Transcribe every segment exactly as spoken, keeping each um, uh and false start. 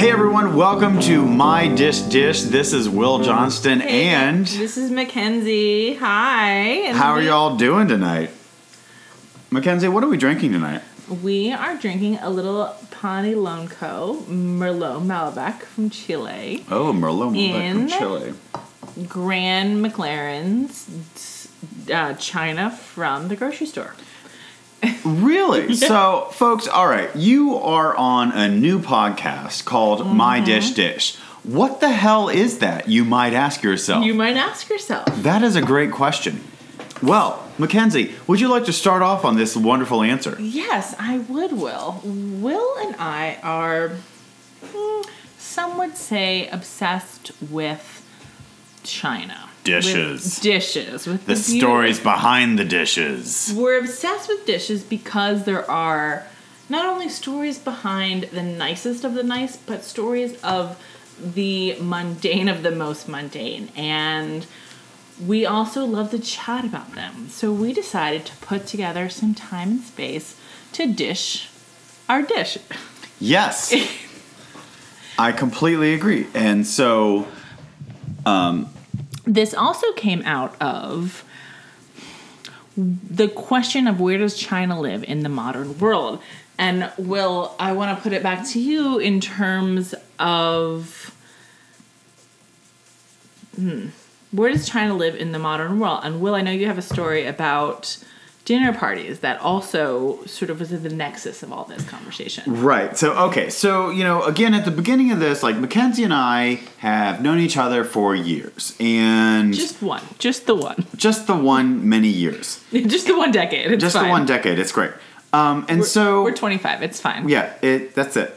Hey everyone, welcome to My Dish Dish. This is Will Johnston hey, and... This is Mackenzie. Hi. And how are y'all doing tonight? Mackenzie, what are we drinking tonight? We are drinking a little Panilonco Merlot Malbec from Chile. Oh, Merlot Malbec from Chile. Grand McLaren's uh, China from the grocery store. Really? Yeah. So, folks, all right, you are on a new podcast called mm-hmm. My Dish Dish. What the hell is that, you might ask yourself? You might ask yourself. That is a great question. Well, Mackenzie, would you like to start off on this wonderful answer? Yes, I would, Will. Will and I are, some would say, obsessed with China. Dishes. With dishes. With the, the stories behind the dishes. We're obsessed with dishes because there are not only stories behind the nicest of the nice, but stories of the mundane of the most mundane. And we also love to chat about them. So we decided to put together some time and space to dish our dish. Yes. I completely agree. And so... um This also came out of the question of where does China live in the modern world? And, Will, I want to put it back to you in terms of hmm, where does China live in the modern world? And, Will, I know you have a story about dinner parties that also sort of was at the nexus of all this conversation. Right. So, okay. So, you know, again, at the beginning of this, like, Mackenzie and I have known each other for years. And... Just one. Just the one. Just the one many years. Just the one decade. It's just fine. the one decade. It's great. Um, and we're, so... We're twenty-five. It's fine. Yeah. It. That's it.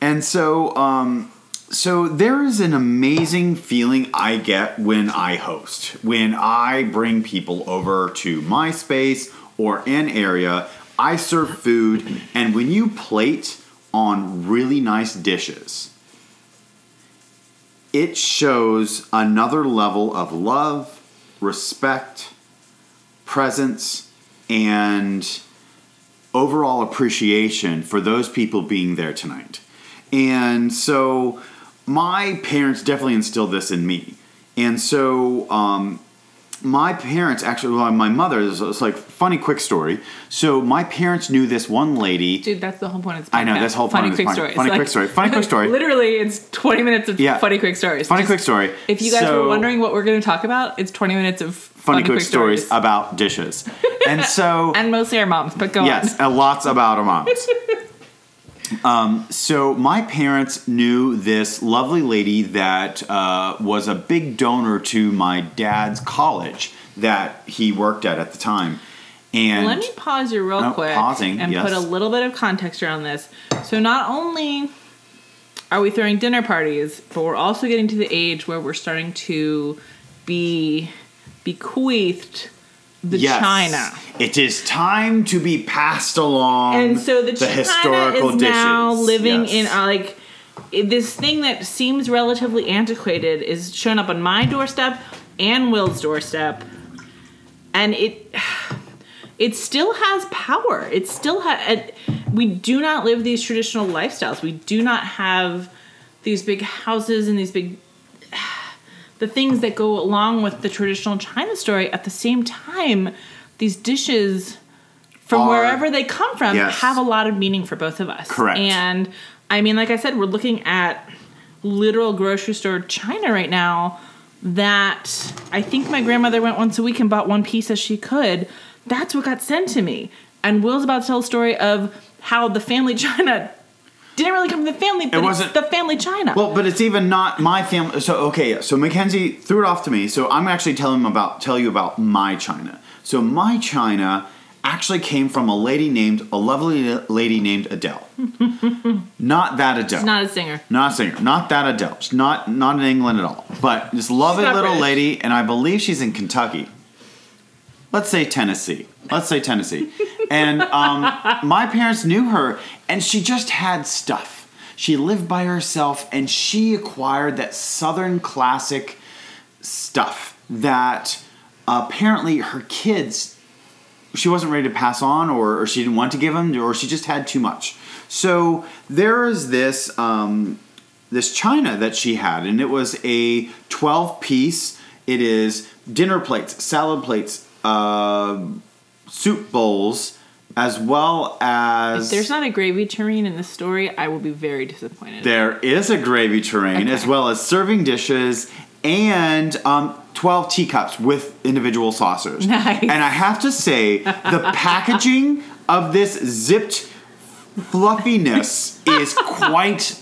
And so, um, so there is an amazing feeling I get when I host. When I bring people over to my space... or an area, I serve food, and when you plate on really nice dishes, it shows another level of love, respect, presence, and overall appreciation for those people being there tonight. And so my parents definitely instilled this in me. And so... um My parents actually, well, my mother, it's like funny quick story. So my parents knew this one lady. Dude, that's the whole point of this podcast. I know, that's the whole point of this podcast. Funny quick story. Funny quick story. Literally, it's twenty minutes of yeah. funny quick stories. Funny Just, quick story. If you guys so, were wondering what we're going to talk about, it's twenty minutes of funny, funny quick, quick stories. stories about dishes. And so. And mostly our moms, but go yes, on. Yes, and lots about our moms. Um, so my parents knew this lovely lady that uh, was a big donor to my dad's college that he worked at at the time. And let me pause you real no, quick pausing, and yes. put a little bit of context around this. So not only are we throwing dinner parties, but we're also getting to the age where we're starting to be bequeathed the yes. China. It is time to be passed along. And so the, the China historical is now dishes. living yes. in uh, like this thing that seems relatively antiquated is shown up on my doorstep and Will's doorstep, and it it still has power. It still has. We do not live these traditional lifestyles. We do not have these big houses and these big. The things that go along with the traditional China story. At the same time, these dishes from Are, wherever they come from yes. have a lot of meaning for both of us. Correct. And I mean, like I said, we're looking at literal grocery store China right now that I think my grandmother went once a week and bought one piece as she could. That's what got sent to me. And Will's about to tell a story of how the family China didn't really come from the family, but it wasn't, it's the family China. Well, but it's even not my family. So, okay, so Mackenzie threw it off to me. So I'm actually telling him about, tell you about my China. So my China actually came from a lady named, a lovely lady named Adele. Not that Adele. She's not a singer. Not a singer. Not that Adele. She's not, not in England at all. But this lovely little British. lady, and I believe she's in Kentucky. Let's say Tennessee. Let's say Tennessee. And um, my parents knew her, and she just had stuff. She lived by herself, and she acquired that Southern classic stuff that apparently her kids, she wasn't ready to pass on, or, or she didn't want to give them, or she just had too much. So there is this um, this china that she had, and it was a twelve piece. It is dinner plates, salad plates, uh, soup bowls, as well as... If there's not a gravy tureen in the story, I will be very disappointed. There is a gravy tureen, okay. As well as serving dishes and um, twelve teacups with individual saucers. Nice. And I have to say, the packaging of this zipped fluffiness is quite...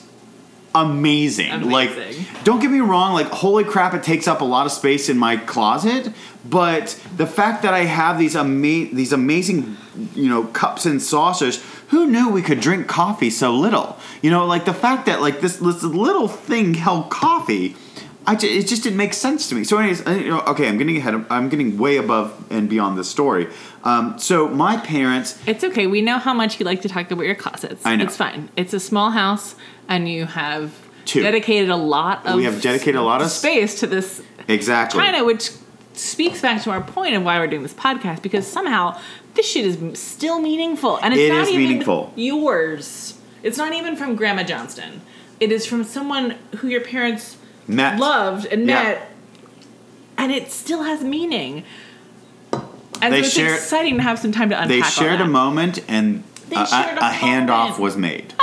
Amazing. Amazing. Like, don't get me wrong, like, holy crap, it takes up a lot of space in my closet, but the fact that I have these ama- these amazing, you know, cups and saucers, who knew we could drink coffee so little? You know, like, the fact that, like, this, this little thing held coffee, I j- it just didn't make sense to me. So anyways, I, you know, okay, I'm getting ahead of, I'm getting way above and beyond this story. Um, so my parents... It's okay. We know how much you like to talk about your closets. I know. It's fine. It's a small house, and you have Two. dedicated a lot of... We have dedicated a lot of... Space to this... Exactly. China, which speaks back to our point of why we're doing this podcast, because somehow this shit is still meaningful. And it's it not is even meaningful. yours. It's not even from Grandma Johnston. It is from someone who your parents... Met. Loved and yeah. met, and it still has meaning. And they so it's shared, exciting to have some time to unpack. They shared a moment, and a, a, a, a handoff was made,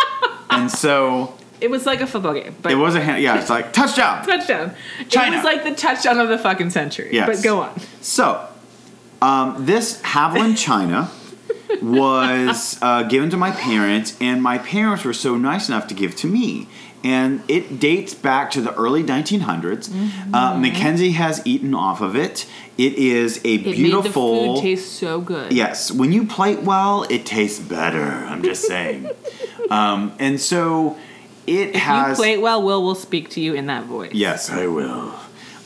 and so it was like a football game. But it was a hand, yeah. It's like touchdown, touchdown. China. It was like the touchdown of the fucking century. Yes. But go on. So, um, this Haviland china was uh, given to my parents, and my parents were so nice enough to give to me. And it dates back to the early nineteen hundreds. Mm-hmm. Uh, Mackenzie has eaten off of it. It is a it beautiful... It made the food taste so good. Yes. When you plate well, it tastes better. I'm just saying. um, and so it if has... If you plate well, Will will speak to you in that voice. Yes, I will.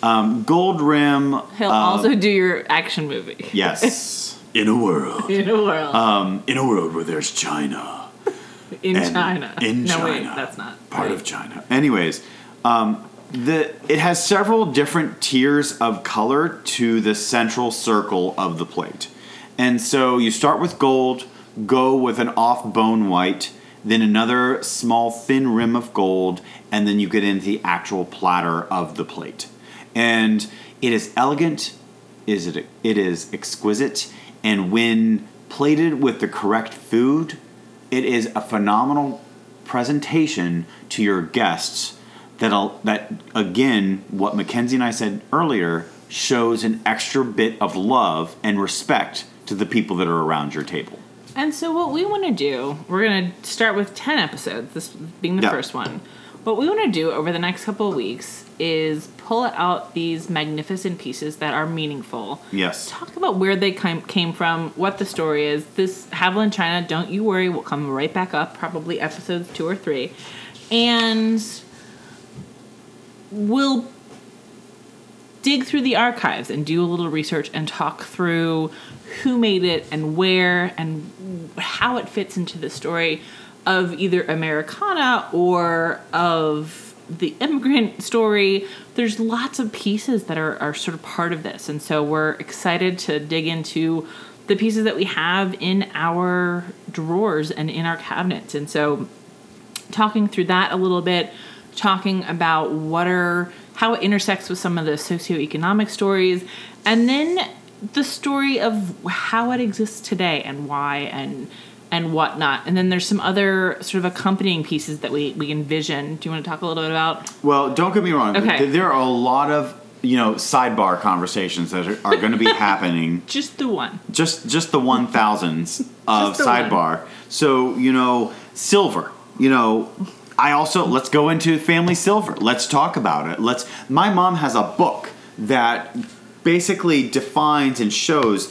Um, gold rim... He'll uh, also do your action movie. Yes. In a world. In a world. Um, in a world where there's China. In and China. In no, China. Wait, that's not. Part right. of China. Anyways, um, the it has several different tiers of color to the central circle of the plate. And so you start with gold, go with an off-bone white, then another small thin rim of gold, and then you get into the actual platter of the plate. And it is elegant, is it? It is exquisite, and when plated with the correct food... It is a phenomenal presentation to your guests that, that again, what Mackenzie and I said earlier, shows an extra bit of love and respect to the people that are around your table. And so what we want to do, we're going to start with ten episodes, this being the yep. first one. What we want to do over the next couple of weeks is pull out these magnificent pieces that are meaningful. Yes. Talk about where they came from, what the story is. This Haviland china, don't you worry, will come right back up, probably episodes two or three. And we'll dig through the archives and do a little research and talk through who made it and where and how it fits into the story of either Americana or of the immigrant story. There's lots of pieces that are, are sort of part of this. And so we're excited to dig into the pieces that we have in our drawers and in our cabinets. And so talking through that a little bit, talking about what are, how it intersects with some of the socioeconomic stories, and then the story of how it exists today and why and and whatnot. And then there's some other sort of accompanying pieces that we, we envision. Do you want to talk a little bit about? Well, don't get me wrong. Okay. There are a lot of, you know, sidebar conversations that are, are going to be happening. Just the one. Just just the one thousands of sidebar. One. So, you know, silver, you know, I also, let's go into family silver. Let's talk about it. Let's. My mom has a book that basically defines and shows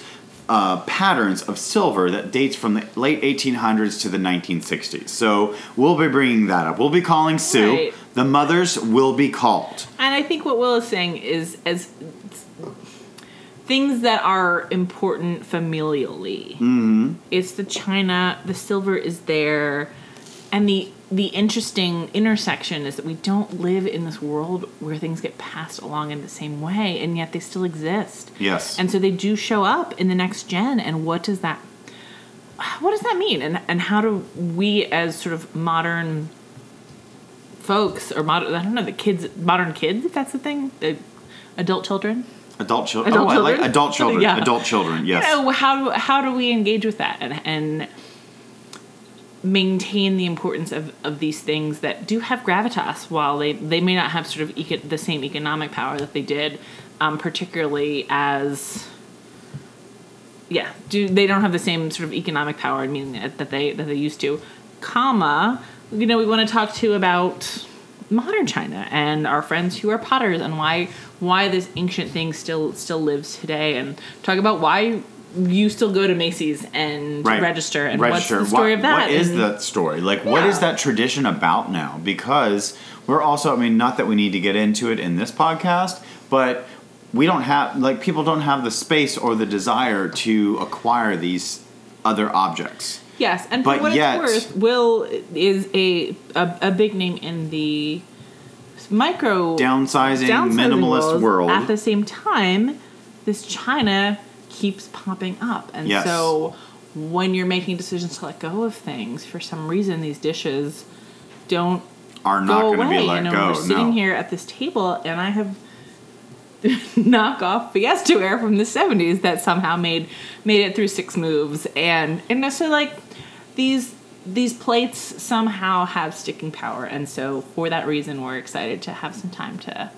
Uh, patterns of silver that dates from the late eighteen hundreds to the nineteen sixties. So we'll be bringing that up. We'll be calling Sue. Right. The mothers will be called. And I think what Will is saying is as things that are important familially. Mm-hmm. It's the china, the silver is there, and the the interesting intersection is that we don't live in this world where things get passed along in the same way, and yet they still exist. Yes. And so they do show up in the next gen, and what does that what does that mean? And and how do we as sort of modern folks or modern, I don't know, the kids, modern kids, if that's the thing, the adult children. Adult, chil- adult oh, children. I like adult children. Yeah. Adult children. Yes. You know, how how do we engage with that and and maintain the importance of, of these things that do have gravitas while they, they may not have sort of eco- the same economic power that they did, um, particularly as yeah do they don't have the same sort of economic power and meaning that they that they used to, comma you know we want to talk to about modern China and our friends who are potters and why why this ancient thing still still lives today, and talk about why you still go to Macy's and right. register and register. What's the story what, of that? What is and, that story? Like, yeah. what is that tradition about now? Because we're also, I mean, not that we need to get into it in this podcast, but we don't have, like, people don't have the space or the desire to acquire these other objects. Yes, and for but what yet, it's worth, Will is a, a a big name in the micro downsizing, downsizing minimalist world. At the same time, this China keeps popping up, and yes. so when you're making decisions to let go of things, for some reason, these dishes don't are not going to be let you know, go. We're sitting no. here at this table, and I have knockoff Fiestaware from the seventies that somehow made made it through six moves, and and so like. These these plates somehow have sticking power, and so for that reason, we're excited to have some time to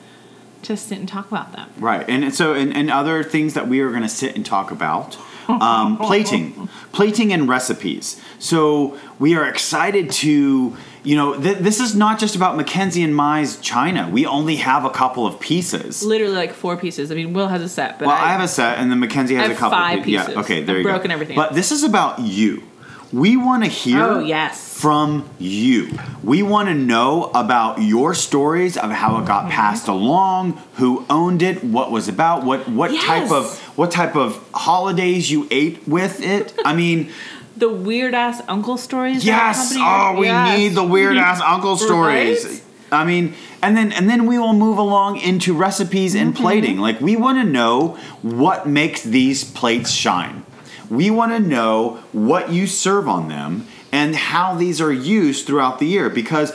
to sit and talk about them. Right, and so and, and other things that we are going to sit and talk about, um, plating, plating and recipes. So we are excited to. You know, th- this is not just about Mackenzie and Mai's China. We only have a couple of pieces. Literally, like four pieces. I mean, Will has a set, but well, I, I have a set, and then Mackenzie has I have a couple. Five of pieces. Yeah, okay, there I've you go. Broken everything. But this is about you. We want to hear oh, yes. from you. We want to know about your stories of how it got passed along, who owned it, what was about, what what yes. type of what type of holidays you ate with it. I mean. The weird-ass uncle stories. Yes. Oh, we yes. need the weird-ass uncle stories. Right? I mean, and then and then we will move along into recipes and mm-hmm. plating. Like, we want to know what makes these plates shine. We want to know what you serve on them and how these are used throughout the year. Because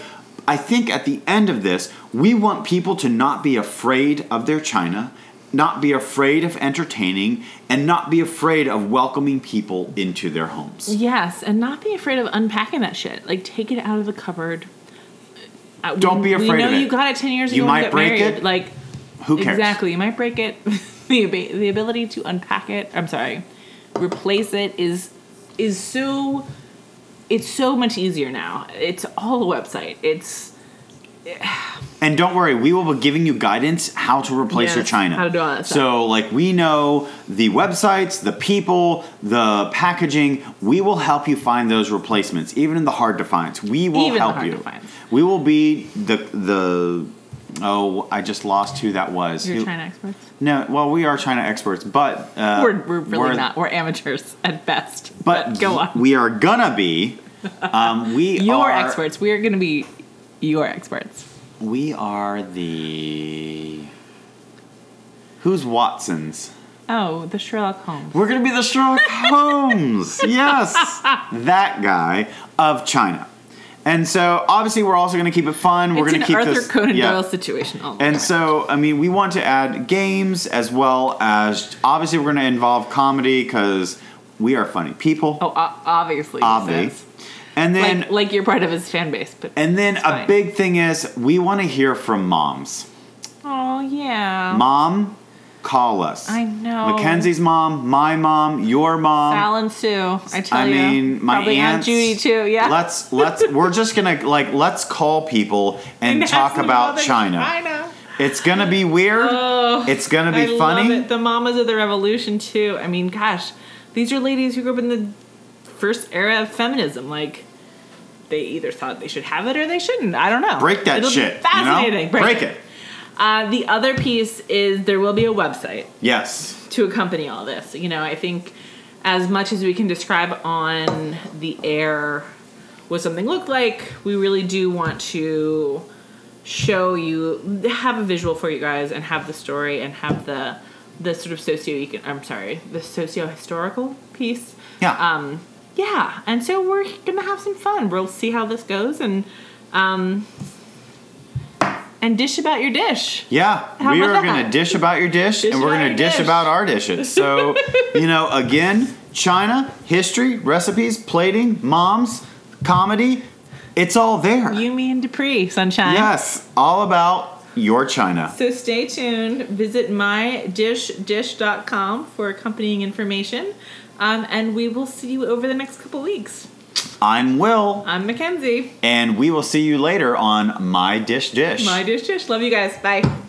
I think at the end of this, we want people to not be afraid of their china, not be afraid of entertaining, and not be afraid of welcoming people into their homes. Yes, and not be afraid of unpacking that shit. Like, take it out of the cupboard. Don't we, be afraid of it. We know you got it ten years ago. You might break married. It. Like, who cares? Exactly. You might break it. the, the ability to unpack it, I'm sorry, replace it is is so, it's so much easier now. It's all a website. It's... And don't worry, we will be giving you guidance how to replace yes, your china. How to do all that stuff. So, like, we know the websites, the people, the packaging. We will help you find those replacements, even in the hard to finds. We will even help the hard you. To find. We will be the the. Oh, I just lost who that was. You're who, China experts? No, well, we are China experts, but uh, we're we're really we're, not. We're amateurs at best. But, but go on. We are gonna be. Um, we You're are experts. We are gonna be. You are experts. We are the... Who's Watsons? Oh, the Sherlock Holmes. We're going to be the Sherlock Holmes. Yes. That guy of China. And so, obviously, we're also going to keep it fun. We're going to keep Arthur this... It's an Arthur Conan yeah. Doyle situation. All and so, I mean, we want to add games as well as... Obviously, we're going to involve comedy because we are funny people. Oh, obviously. Obviously. And then, like, like you're part of his fan base. But and then a fine. Big thing is we want to hear from moms. Oh, yeah. Mom, call us. I know. Mackenzie's mom, my mom, your mom. Sal and Sue, I tell I you. I mean, my probably aunts. Aunt Judy, too, yeah. Let's, let's, we're just going to, like, let's call people and, and talk about China. China. It's going to be weird. Oh, it's going to be I funny. Love it. The mamas of the revolution, too. I mean, gosh, these are ladies who grew up in the... first era of feminism, like they either thought they should have it or they shouldn't. I don't know. Break that It'll shit. Be fascinating. You know? Break, Break it. it. Uh, the other piece is there will be a website. Yes. To accompany all this, you know, I think as much as we can describe on the air what something looked like, we really do want to show you, have a visual for you guys, and have the story and have the the sort of socio. I'm sorry, the socio-historical piece. Yeah. Um. Yeah, and so we're going to have some fun. We'll see how this goes, and um, and dish about your dish. Yeah, How we are going to dish about your dish, dish and we're going to dish about our dishes. So, you know, again, China, history, recipes, plating, moms, comedy, it's all there. You mean Dupree, sunshine. Yes, all about your China. So stay tuned. Visit my dish dish dot com for accompanying information. Um, and we will see you over the next couple weeks. I'm Will. I'm Mackenzie. And we will see you later on My Dish Dish. My Dish Dish. Love you guys. Bye.